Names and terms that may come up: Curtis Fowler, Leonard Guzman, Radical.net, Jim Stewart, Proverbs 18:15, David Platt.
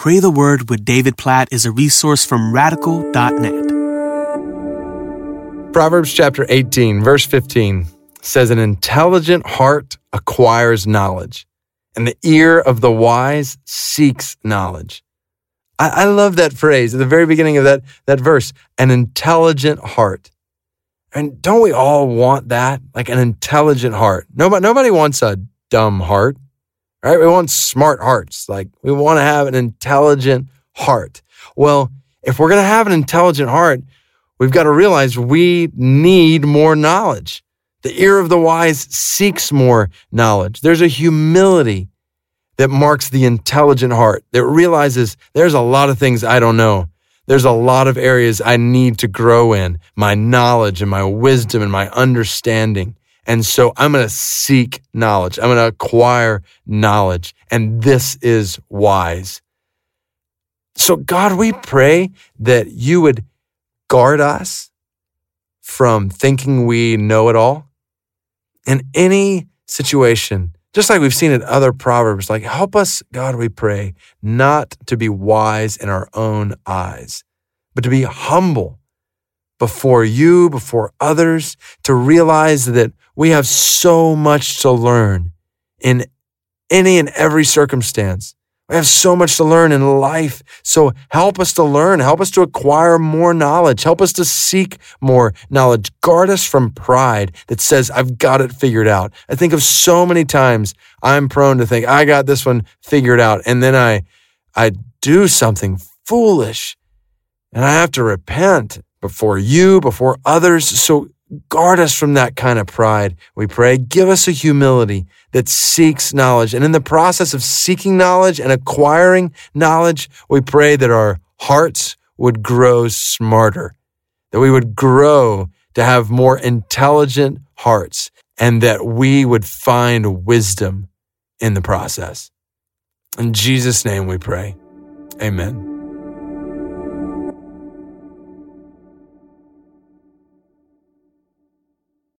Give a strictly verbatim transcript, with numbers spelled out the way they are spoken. Pray the Word with David Platt is a resource from Radical dot net. Proverbs chapter eighteen, verse fifteen says, "An intelligent heart acquires knowledge, and the ear of the wise seeks knowledge." I, I love that phrase at the very beginning of that, that verse, an intelligent heart. And don't we all want that? Like an intelligent heart. Nobody, nobody wants a dumb heart, right? We want smart hearts. Like we want to have an intelligent heart. Well, if we're going to have an intelligent heart, we've got to realize we need more knowledge. The ear of the wise seeks more knowledge. There's a humility that marks the intelligent heart that realizes there's a lot of things I don't know. There's a lot of areas I need to grow in, my knowledge and my wisdom and my understanding. And so I'm going to seek knowledge. I'm going to acquire knowledge. And this is wise. So God, we pray that you would guard us from thinking we know it all. In any situation, just like we've seen in other Proverbs, like help us, God, we pray, not to be wise in our own eyes, but to be humble before you, before others, to realize that we have so much to learn in any and every circumstance. We have so much to learn in life. So help us to learn. Help us to acquire more knowledge. Help us to seek more knowledge. Guard us from pride that says, I've got it figured out. I think of so many times I'm prone to think, I got this one figured out. And then I, I do something foolish and I have to repent before you, before others. So guard us from that kind of pride, we pray. Give us a humility that seeks knowledge. And in the process of seeking knowledge and acquiring knowledge, we pray that our hearts would grow smarter, that we would grow to have more intelligent hearts, and that we would find wisdom in the process. In Jesus' name we pray. Amen.